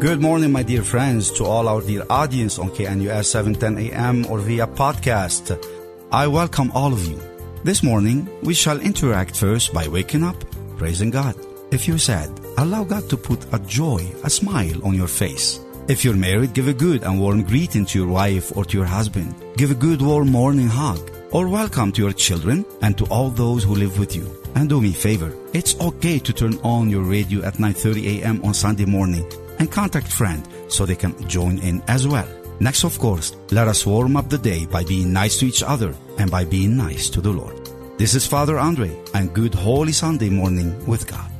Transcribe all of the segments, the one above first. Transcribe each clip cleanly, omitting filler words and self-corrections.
Good morning, my dear friends, to all our dear audience on KNUS 710 AM or via podcast. I welcome all of you. This morning, we shall interact first by waking up, praising God. If you're sad, allow God to put a joy, a smile on your face. If you're married, give a good and warm greeting to your wife or to your husband. Give a good warm morning hug or welcome to your children and to all those who live with you. And do me a favor, it's okay to turn on your radio at 9:30 AM on Sunday morning. And contact friend so they can join in as well. Next, of course, let us warm up the day by being nice to each other and by being nice to the Lord. This is Father André, and good Holy Sunday morning with God.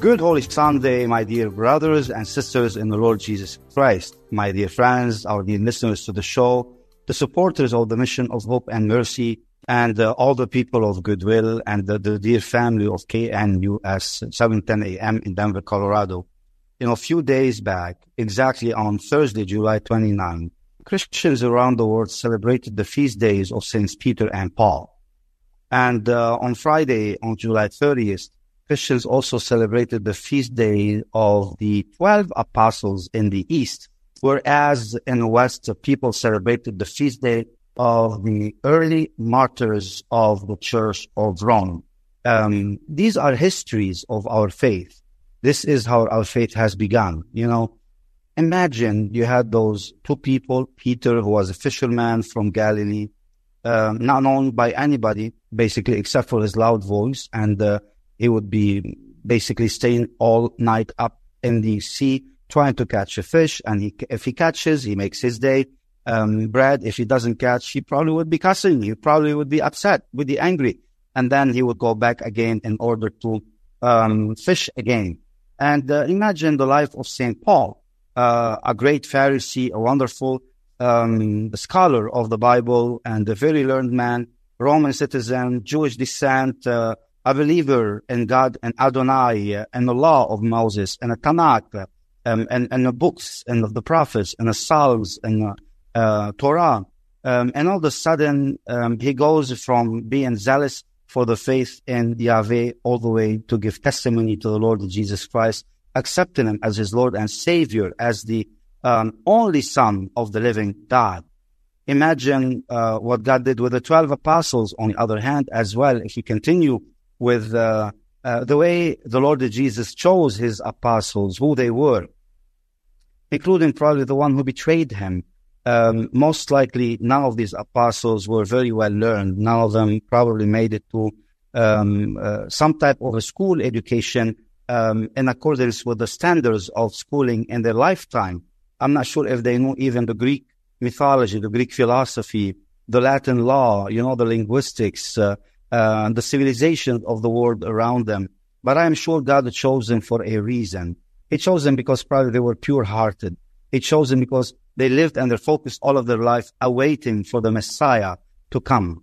Good Holy Sunday, my dear brothers and sisters in the Lord Jesus Christ, my dear friends, our dear listeners to the show, the supporters of the Mission of Hope and Mercy, and all the people of goodwill and the dear family of KNUS 710 AM in Denver, Colorado. A few days back, exactly on Thursday, July 29, Christians around the world celebrated the feast days of Saints Peter and Paul. And on Friday, on July 30th, Christians also celebrated the feast day of the 12 apostles in the East, whereas in the West, people celebrated the feast day of the early martyrs of the Church of Rome. These are histories of our faith. This is how our faith has begun. Imagine you had those two people, Peter, who was a fisherman from Galilee, not known by anybody, basically, except for his loud voice, and he would be basically staying all night up in the sea trying to catch a fish, and if he catches, he makes his day. Bread, if he doesn't catch, he probably would be cussing. He probably would be upset, would be angry. And then he would go back again in order to fish again. And imagine the life of St. Paul, a great Pharisee, a wonderful scholar of the Bible and a very learned man, Roman citizen, Jewish descent, a believer in God and Adonai and the law of Moses and a Tanakh and the books and the prophets and the Psalms and Torah, and all of a sudden he goes from being zealous for the faith in Yahweh all the way to give testimony to the Lord Jesus Christ, accepting him as his Lord and Savior, as the only Son of the living God. Imagine what God did with the 12 apostles, on the other hand, as well. If you continue with the way the Lord Jesus chose his apostles, who they were, including probably the one who betrayed him. Most likely, none of these apostles were very well learned. None of them probably made it to some type of a school education in accordance with the standards of schooling in their lifetime. I'm not sure if they knew even the Greek mythology, the Greek philosophy, the Latin law, the linguistics, the civilization of the world around them. But I am sure God chose them for a reason. He chose them because probably they were pure-hearted. He chose them because they lived and they focused all of their life awaiting for the Messiah to come.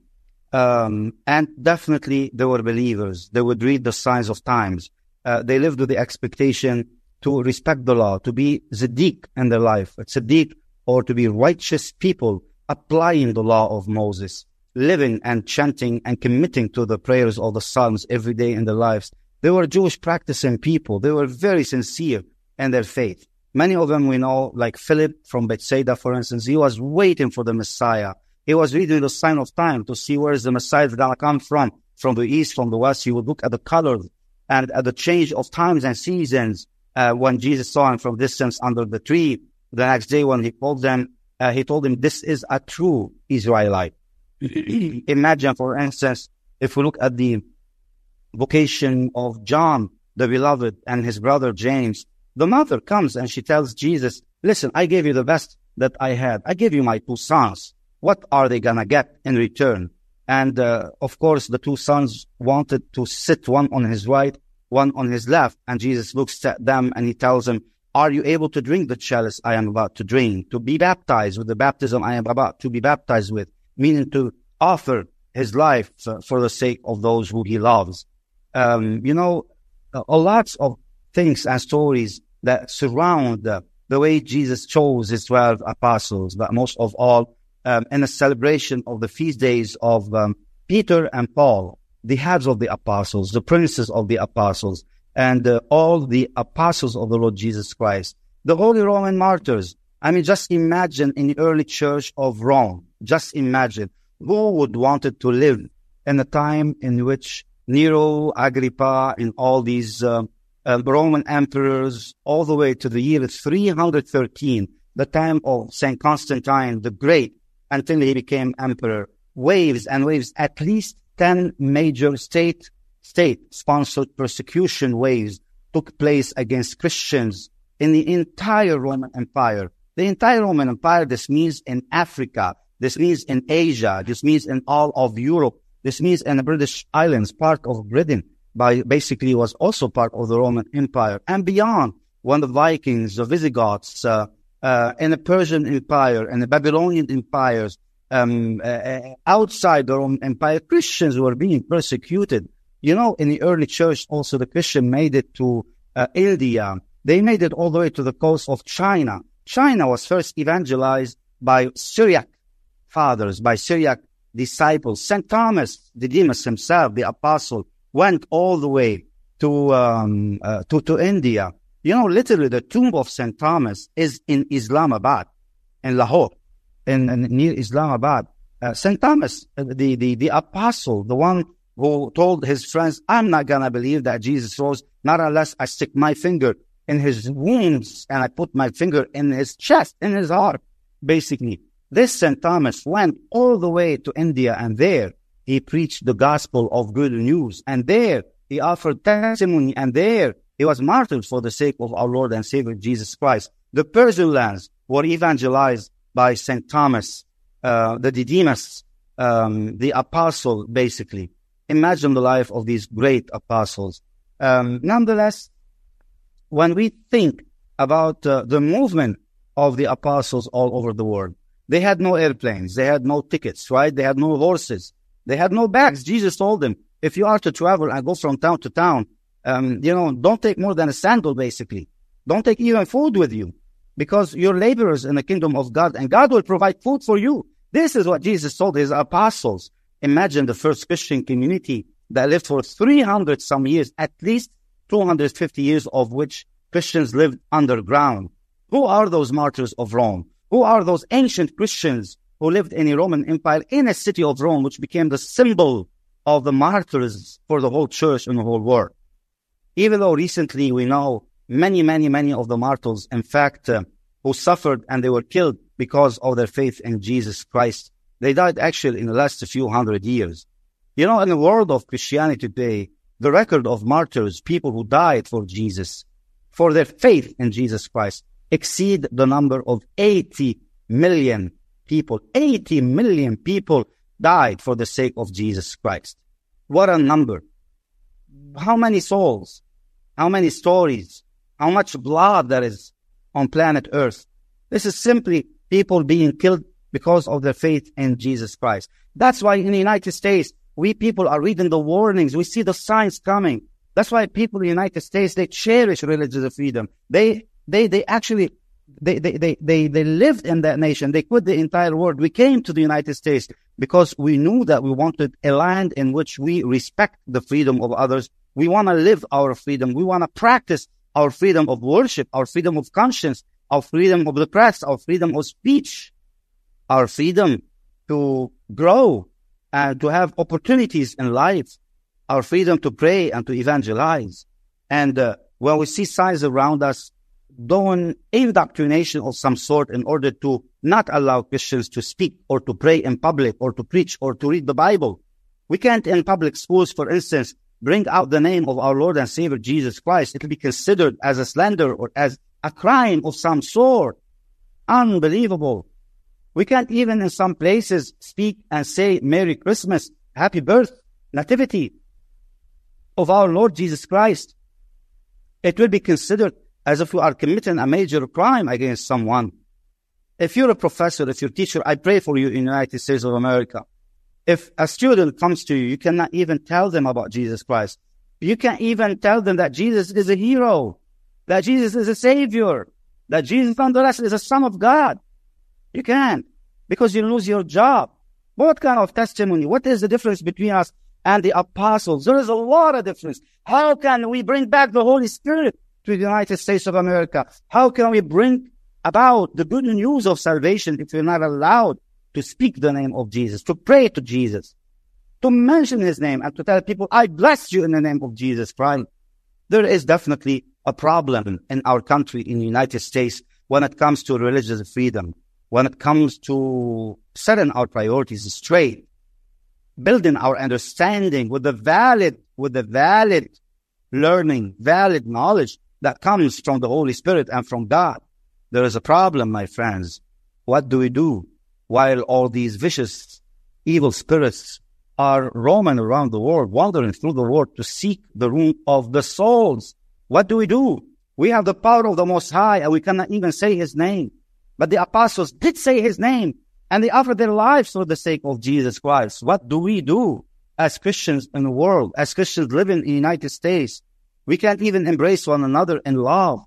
And definitely they were believers. They would read the signs of times. They lived with the expectation to respect the law, to be tzaddik in their life, tzaddik, or to be righteous people applying the law of Moses, living and chanting and committing to the prayers of the Psalms every day in their lives. They were Jewish practicing people. They were very sincere in their faith. Many of them we know, like Philip from Bethsaida, for instance, he was waiting for the Messiah. He was reading the sign of time to see where is the Messiah going to come from the east, from the west. He would look at the colors and at the change of times and seasons. When Jesus saw him from distance under the tree, the next day when he called them, he told him, this is a true Israelite. Imagine, for instance, if we look at the vocation of John, the beloved, and his brother James, the mother comes and she tells Jesus, listen, I gave you the best that I had. I give you my two sons. What are they going to get in return? And of course, the two sons wanted to sit one on his right, one on his left. And Jesus looks at them and he tells them, are you able to drink the chalice I am about to drink, to be baptized with the baptism I am about to be baptized with, meaning to offer his life for the sake of those who he loves? Lots of things and stories that surround the way Jesus chose his 12 apostles, but most of all, in a celebration of the feast days of Peter and Paul, the heads of the apostles, the princes of the apostles, and all the apostles of the Lord Jesus Christ, the Holy Roman martyrs. I mean, just imagine in the early church of Rome, just imagine who would wanted to live in a time in which Nero, Agrippa, and all these Roman emperors, all the way to the year 313, the time of Saint Constantine the Great, until he became emperor. Waves and waves, at least 10 major state-sponsored persecution waves took place against Christians in the entire Roman Empire. The entire Roman Empire, this means in Africa, this means in Asia, this means in all of Europe, this means in the British Islands, part of Britain, basically was also part of the Roman Empire, and beyond, when the Vikings, the Visigoths, in the Persian Empire, and the Babylonian empires, outside the Roman Empire, Christians were being persecuted. You know, in the early church, also the Christian made it to India. They made it all the way to the coast of China. China was first evangelized by Syriac fathers, by Syriac disciples. Saint Thomas, Didymus himself, the apostle, went all the way to India. You know, literally, the tomb of Saint Thomas is in Islamabad, in Lahore, and near Islamabad. Saint Thomas, the apostle, the one who told his friends, "I'm not gonna believe that Jesus rose, not unless I stick my finger in his wounds and I put my finger in his chest, in his heart." Basically, this Saint Thomas went all the way to India, and there he preached the gospel of good news, and there he offered testimony, and there he was martyred for the sake of our Lord and Savior Jesus Christ. The Persian lands were evangelized by St. Thomas, the Didymus, the apostle, basically. Imagine the life of these great apostles. Nonetheless, when we think about the movement of the apostles all over the world, they had no airplanes, they had no tickets, right? They had no horses, they had no bags. Jesus told them, if you are to travel and go from town to town, don't take more than a sandal, basically. Don't take even food with you, because you're laborers in the kingdom of God, and God will provide food for you. This is what Jesus told his apostles. Imagine the first Christian community that lived for 300 some years, at least 250 years of which Christians lived underground. Who are those martyrs of Rome? Who are those ancient Christians who lived in the Roman Empire in a city of Rome, which became the symbol of the martyrs for the whole church and the whole world? Even though recently we know many of the martyrs, in fact, who suffered and they were killed because of their faith in Jesus Christ. They died actually in the last few hundred years. You know, in the world of Christianity today, the record of martyrs, people who died for Jesus, for their faith in Jesus Christ, exceed the number of 80 million people. 80 million people died for the sake of Jesus Christ. What a number. How many souls, how many stories, how much blood there is on planet Earth. This is simply people being killed because of their faith in Jesus Christ. That's why in the United States, we people are reading the warnings. We see the signs coming. That's why people in the United States, they cherish religious freedom. They lived in that nation. They quit the entire world. We came to the United States because we knew that we wanted a land in which we respect the freedom of others. We want to live our freedom. We want to practice our freedom of worship, our freedom of conscience, our freedom of the press, our freedom of speech, our freedom to grow and to have opportunities in life, our freedom to pray and to evangelize. And when we see signs around us doing indoctrination of some sort in order to not allow Christians to speak or to pray in public or to preach or to read the Bible. We can't in public schools, for instance, bring out the name of our Lord and Savior Jesus Christ. It will be considered as a slander or as a crime of some sort. unbelievable. We can't even in some places speak and say Merry Christmas, Happy Birth, Nativity of our Lord Jesus Christ. It will be considered as if we are committing a major crime against someone. If you're a professor, if you're a teacher, I pray for you in the United States of America. If a student comes to you, you cannot even tell them about Jesus Christ. You can't even tell them that Jesus is a hero, that Jesus is a savior, that Jesus nonetheless is a son of God. You can't, because you lose your job. What kind of testimony? What is the difference between us and the apostles? There is a lot of difference. How can we bring back the Holy Spirit to the United States of America? How can we bring about the good news of salvation if we're not allowed to speak the name of Jesus, to pray to Jesus, to mention his name, and to tell people, I bless you in the name of Jesus Christ? There is definitely a problem in our country, in the United States, when it comes to religious freedom, when it comes to setting our priorities straight, building our understanding with the valid learning, valid knowledge that comes from the Holy Spirit and from God. There is a problem, my friends. What do we do while all these vicious, evil spirits are roaming around the world, wandering through the world to seek the ruin of the souls? What do we do? We have the power of the Most High, and we cannot even say his name. But the apostles did say his name, and they offered their lives for the sake of Jesus Christ. What do we do as Christians in the world, as Christians living in the United States? We can't even embrace one another in love.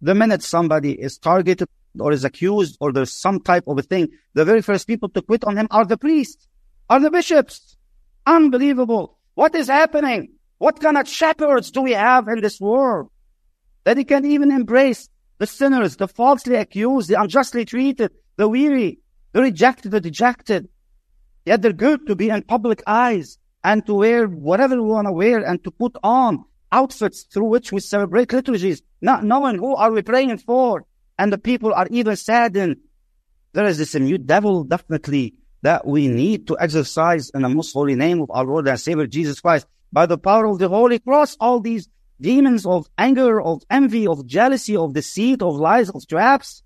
The minute somebody is targeted or is accused or there's some type of a thing, the very first people to quit on him are the priests, are the bishops. Unbelievable. What is happening? What kind of shepherds do we have in this world that they can't even embrace the sinners, the falsely accused, the unjustly treated, the weary, the rejected, the dejected? Yet they're good to be in public eyes and to wear whatever we want to wear and to put on outfits through which we celebrate liturgies, not knowing who are we praying for. And the people are even saddened. There is this new devil, definitely, that we need to exercise in the most holy name of our Lord and Savior Jesus Christ. By the power of the Holy Cross, all these demons of anger, of envy, of jealousy, of deceit, of lies, of traps,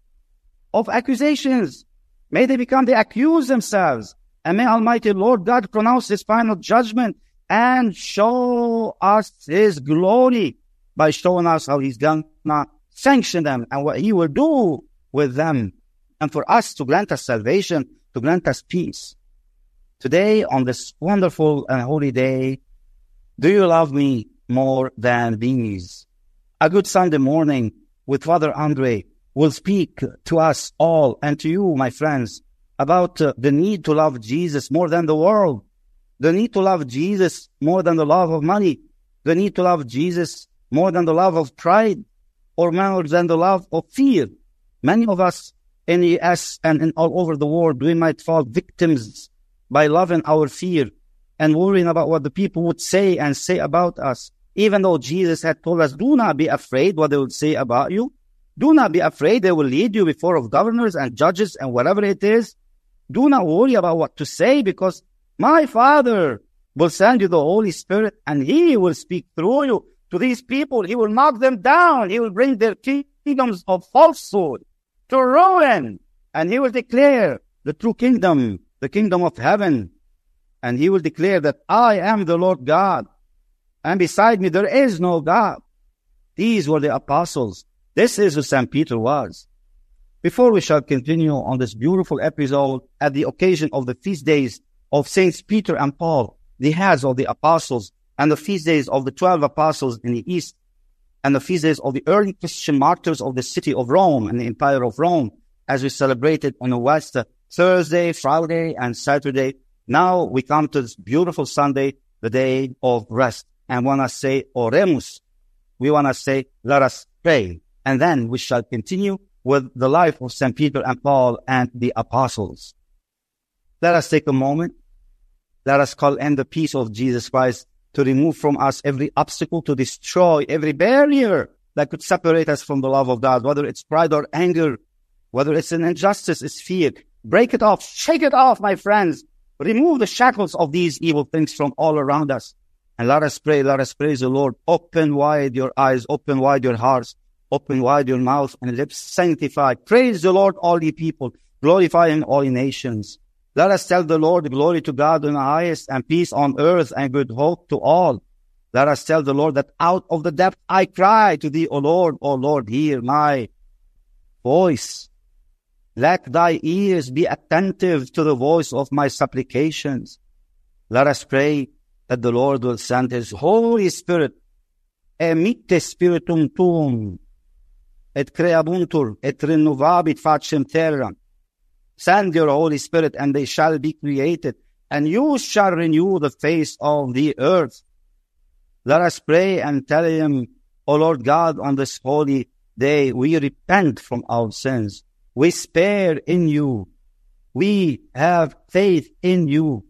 of accusations, may they become the accused themselves. And may Almighty Lord God pronounce his final judgment and show us his glory by showing us how he's going to sanction them and what he will do with them, and for us to grant us salvation, to grant us peace. Today, on this wonderful and holy day, do you love me more than these? A good Sunday morning with Father André will speak to us all and to you, my friends, about the need to love Jesus more than the world, the need to love Jesus more than the love of money, the need to love Jesus more than the love of pride, or more than the love of fear. Many of us in the U.S. and in all over the world, we might fall victims by loving our fear and worrying about what the people would say and say about us. Even though Jesus had told us, do not be afraid what they will say about you. Do not be afraid. They will lead you before of governors and judges and whatever it is. Do not worry about what to say, because my Father will send you the Holy Spirit and he will speak through you to these people. He will knock them down. He will bring their kingdoms of falsehood to ruin. And he will declare the true kingdom, the kingdom of heaven. And he will declare that I am the Lord God, and beside me there is no God. These were the apostles. This is who Saint Peter was. Before we shall continue on this beautiful episode at the occasion of the feast days of Saints Peter and Paul, the heads of the apostles, and the feast days of the 12 apostles in the East, and the feast days of the early Christian martyrs of the city of Rome and the empire of Rome, as we celebrated on the West Thursday, Friday, and Saturday. Now we come to this beautiful Sunday, the day of rest, and want to say Oremus. We want to say, let us pray. And then we shall continue with the life of St. Peter and Paul and the apostles. Let us take a moment. Let us call in the peace of Jesus Christ to remove from us every obstacle, to destroy every barrier that could separate us from the love of God, whether it's pride or anger, whether it's an injustice, it's fear. Break it off. Shake it off, my friends. Remove the shackles of these evil things from all around us. And let us pray. Let us praise the Lord. Open wide your eyes. Open wide your hearts. Open wide your mouth and lips, sanctify. Praise the Lord, all ye people. Glorify Him, all ye nations. Let us tell the Lord, glory to God in the highest, and peace on earth, and good hope to all. Let us tell the Lord that out of the depth I cry to thee, O Lord, hear my voice. Let thy ears be attentive to the voice of my supplications. Let us pray that the Lord will send His Holy Spirit. Emitte spiritum tuum, et creabuntur, et renovabit facem terram. Send your Holy Spirit, and they shall be created, and you shall renew the face of the earth. Let us pray and tell Him, O Lord God, on this holy day, we repent from our sins. We spare in you. We have faith in you.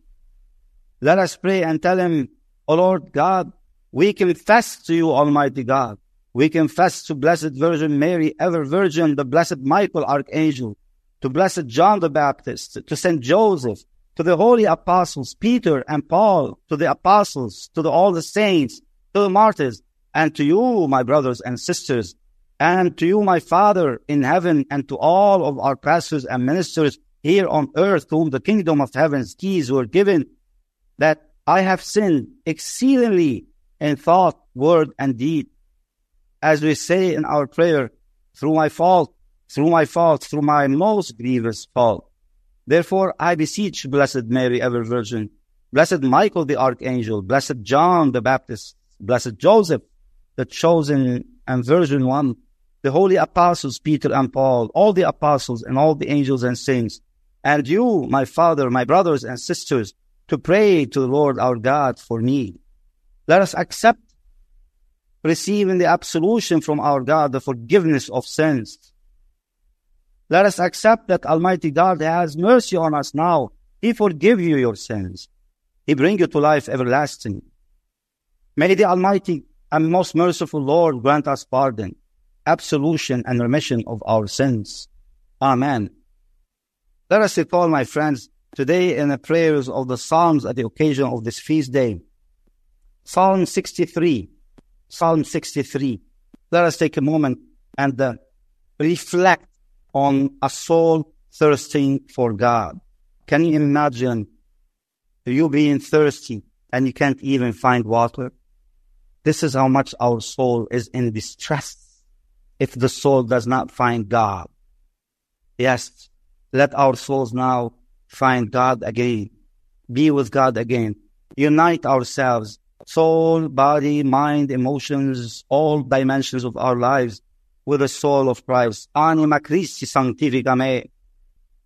Let us pray and tell Him, O Lord God, we confess to you, Almighty God. We confess to Blessed Virgin Mary, ever Virgin, the Blessed Michael Archangel, to Blessed John the Baptist, to Saint Joseph, to the holy apostles Peter and Paul, to the apostles, to all the saints, to the martyrs, and to you, my brothers and sisters, and to you, my Father in heaven, and to all of our pastors and ministers here on earth, to whom the kingdom of heaven's keys were given, that I have sinned exceedingly in thought, word, and deed. As we say in our prayer, through my most grievous fault. Therefore, I beseech Blessed Mary, ever Virgin, Blessed Michael the Archangel, Blessed John the Baptist, Blessed Joseph, the chosen and Virgin One, the holy apostles Peter and Paul, all the apostles and all the angels and saints, and you, my Father, my brothers and sisters, to pray to the Lord our God for me. Let us accept, receiving the absolution from our God, the forgiveness of sins. Let us accept that Almighty God has mercy on us now. He forgive you your sins. He bring you to life everlasting. May the Almighty and most merciful Lord grant us pardon, absolution, and remission of our sins. Amen. Let us recall, my friends, today in the prayers of the Psalms at the occasion of this feast day. Psalm 63. Let us take a moment and reflect on a soul thirsting for God. Can you imagine you being thirsty and you can't even find water? This is how much our soul is in distress if the soul does not find God. Yes, let our souls now find God again. Be with God again. Unite ourselves, soul, body, mind, emotions, all dimensions of our lives, with the soul of Christ. Anima Christi sanctifica me.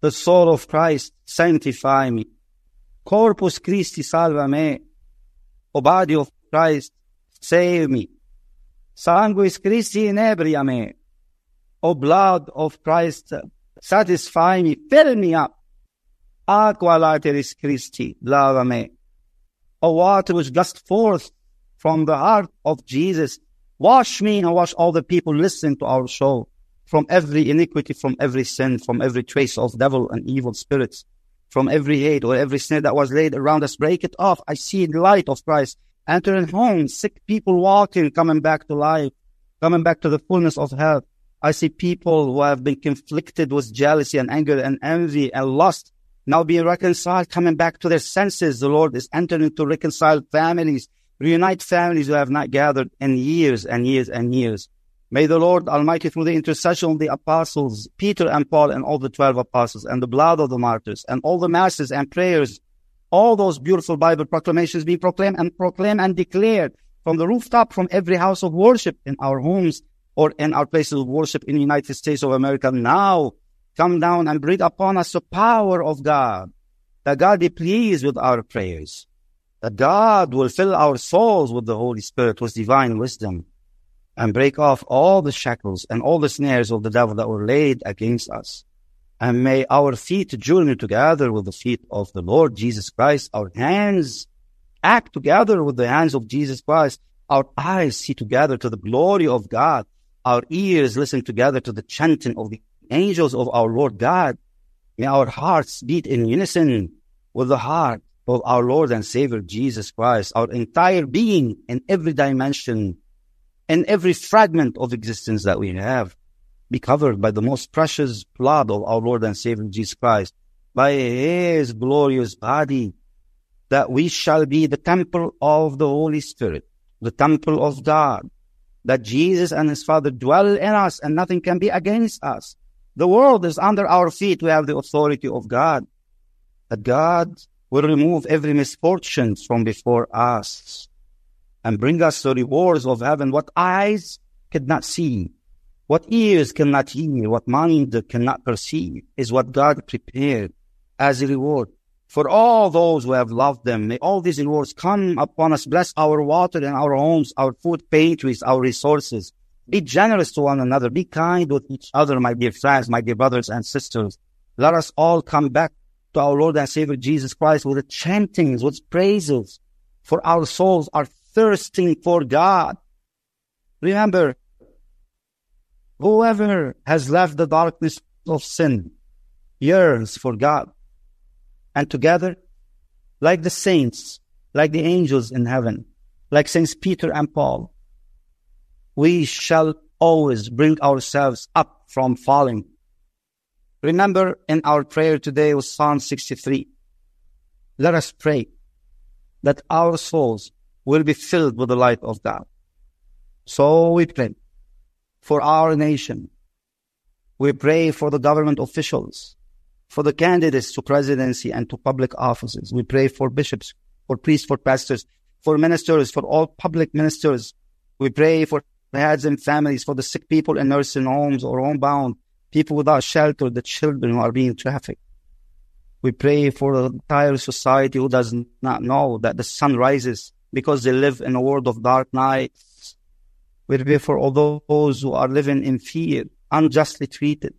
The soul of Christ, sanctify me. Corpus Christi salva me. O body of Christ, save me. Sanguis Christi inebria me. O blood of Christ, satisfy me, fill me up. Aqua lateris Christi, lava me. O water which gushed forth from the heart of Jesus, wash me and wash all the people listening to our show from every iniquity, from every sin, from every trace of devil and evil spirits, from every hate or every snare that was laid around us. Break it off. I see the light of Christ entering home, sick people walking, coming back to life, coming back to the fullness of health. I see people who have been conflicted with jealousy and anger and envy and lust, now being reconciled, coming back to their senses. The Lord is entering to reconcile families. Reunite families who have not gathered in years and years and years. May the Lord Almighty, through the intercession of the apostles, Peter and Paul and all the 12 apostles, and the blood of the martyrs, and all the masses and prayers, all those beautiful Bible proclamations be proclaimed and declared from the rooftop, from every house of worship in our homes or in our places of worship in the United States of America. Now, come down and breathe upon us the power of God, that God be pleased with our prayers, that God will fill our souls with the Holy Spirit, with divine wisdom, and break off all the shackles and all the snares of the devil that were laid against us. And may our feet join together with the feet of the Lord Jesus Christ, our hands act together with the hands of Jesus Christ, our eyes see together to the glory of God, our ears listen together to the chanting of the angels of our Lord God. May our hearts beat in unison with the heart of our Lord and Savior Jesus Christ, our entire being in every dimension and every fragment of existence that we have be covered by the most precious blood of our Lord and Savior Jesus Christ, by His glorious body, that we shall be the temple of the Holy Spirit, the temple of God, that Jesus and His Father dwell in us and nothing can be against us. The world is under our feet. We have the authority of God, that God will remove every misfortune from before us and bring us the rewards of heaven, what eyes could not see, what ears cannot hear, what mind cannot perceive, is what God prepared as a reward for all those who have loved them. May all these rewards come upon us. Bless our water and our homes, our food pantries, our resources. Be generous to one another. Be kind with each other, my dear friends, my dear brothers and sisters. Let us all come back to our Lord and Savior Jesus Christ with the chantings, with praises, for our souls are thirsting for God. Remember, whoever has left the darkness of sin yearns for God. And together, like the saints, like the angels in heaven, like Saints Peter and Paul, we shall always bring ourselves up from falling. Remember in our prayer today was Psalm 63. Let us pray that our souls will be filled with the light of God. So we pray for our nation. We pray for the government officials, for the candidates to presidency and to public offices. We pray for bishops, for priests, for pastors, for ministers, for all public ministers. We pray for heads and families, for the sick people in nursing homes or homebound, people without shelter, the children who are being trafficked. We pray for the entire society who does not know that the sun rises because they live in a world of dark nights. We pray for all those who are living in fear, unjustly treated.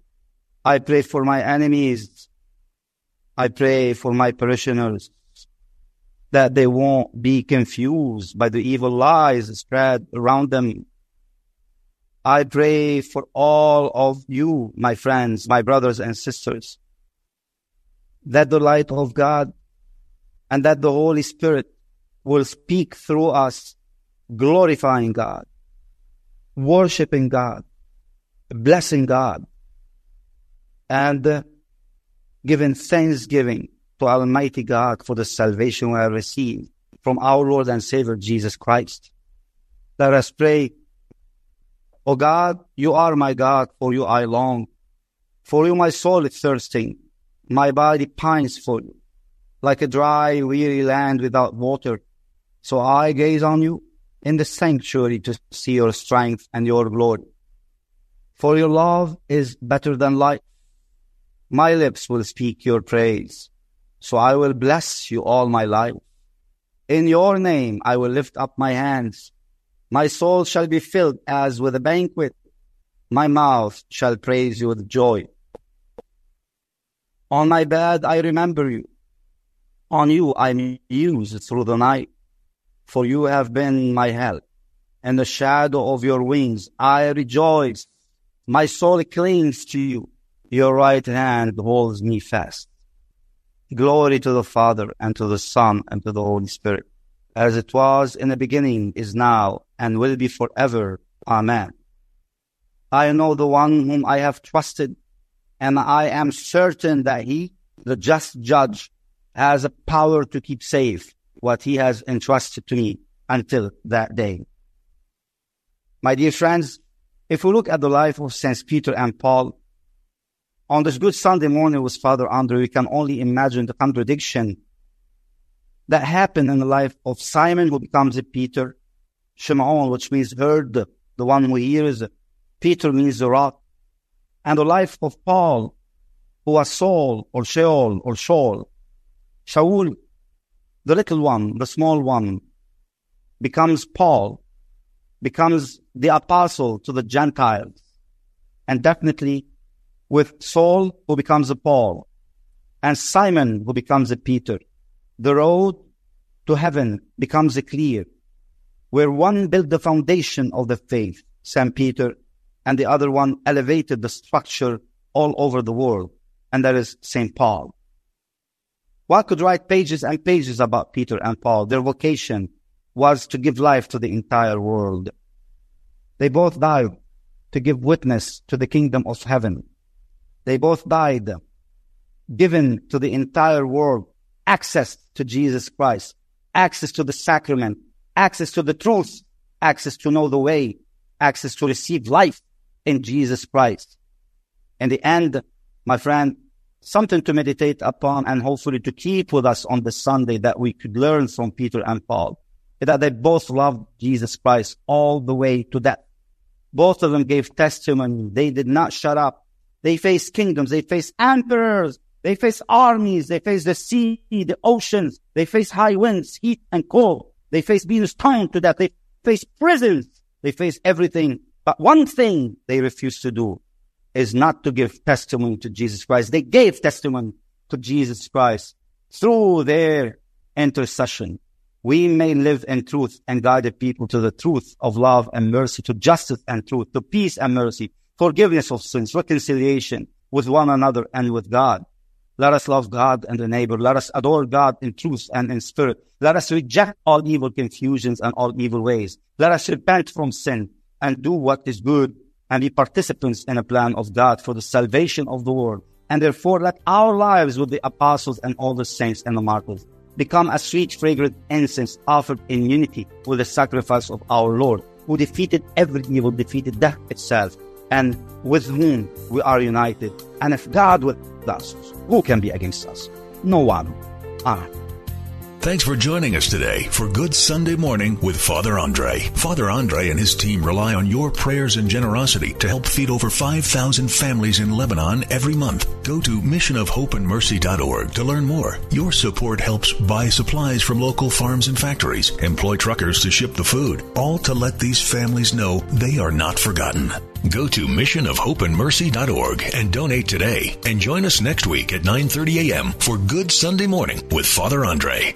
I pray for my enemies. I pray for my parishioners, that they won't be confused by the evil lies spread around them. I pray for all of you, my friends, my brothers and sisters, that the light of God and that the Holy Spirit will speak through us, glorifying God, worshiping God, blessing God, and giving thanksgiving to Almighty God for the salvation we have received from our Lord and Savior Jesus Christ. Let us pray. O God, you are my God, for you I long. For you my soul is thirsting, my body pines for you, like a dry, weary land without water. So I gaze on you in the sanctuary to see your strength and your glory. For your love is better than life. My lips will speak your praise. So I will bless you all my life. In your name I will lift up my hands. My soul shall be filled as with a banquet. My mouth shall praise you with joy. On my bed I remember you. On you I muse through the night. For you have been my help. In the shadow of your wings I rejoice. My soul clings to you. Your right hand holds me fast. Glory to the Father, and to the Son, and to the Holy Spirit, as it was in the beginning, is now, and will be forever. Amen. I know the one whom I have trusted, and I am certain that he, the just judge, has a power to keep safe what he has entrusted to me until that day. My dear friends, if we look at the life of Saints Peter and Paul, on this Good Sunday morning with Father André, we can only imagine the contradiction that happened in the life of Simon, who becomes a Peter, Shimon, which means heard, the one who hears, Peter means the rock, and the life of Paul, who was Saul, or Sheol, or Shaul, the little one, the small one, becomes Paul, becomes the apostle to the Gentiles, and definitely with Saul, who becomes a Paul, and Simon, who becomes a Peter. The road to heaven becomes clear, where one built the foundation of the faith, St. Peter, and the other one elevated the structure all over the world, and that is St. Paul. One could write pages and pages about Peter and Paul. Their vocation was to give life to the entire world. They both died to give witness to the kingdom of heaven. They both died, given to the entire world access to Jesus Christ, access to the sacrament, access to the truth, access to know the way, access to receive life in Jesus Christ. In the end, my friend, something to meditate upon and hopefully to keep with us on the Sunday that we could learn from Peter and Paul, that they both loved Jesus Christ all the way to death. Both of them gave testimony. They did not shut up. They faced kingdoms. They faced emperors. They faced armies. They faced the sea, the oceans. They faced high winds, heat and cold. They faced being stoned to death. They faced prisons. They faced everything. But one thing they refused to do is not to give testimony to Jesus Christ. They gave testimony to Jesus Christ through their intercession. We may live in truth and guide the people to the truth of love and mercy, to justice and truth, to peace and mercy, forgiveness of sins, reconciliation with one another and with God. Let us love God and the neighbor. Let us adore God in truth and in spirit. Let us reject all evil confusions and all evil ways. Let us repent from sin and do what is good and be participants in a plan of God for the salvation of the world. And therefore, let our lives with the apostles and all the saints and the martyrs become a sweet, fragrant incense offered in unity with the sacrifice of our Lord, who defeated every evil, defeated death itself, and with whom we are united. And if God with us, who can be against us? No one. Amen. Thanks for joining us today for Good Sunday Morning with Father André. Father André and his team rely on your prayers and generosity to help feed over 5,000 families in Lebanon every month. Go to missionofhopeandmercy.org to learn more. Your support helps buy supplies from local farms and factories, employ truckers to ship the food, all to let these families know they are not forgotten. Go to missionofhopeandmercy.org and donate today. And join us next week at 9:30 a.m. for Good Sunday Morning with Father André.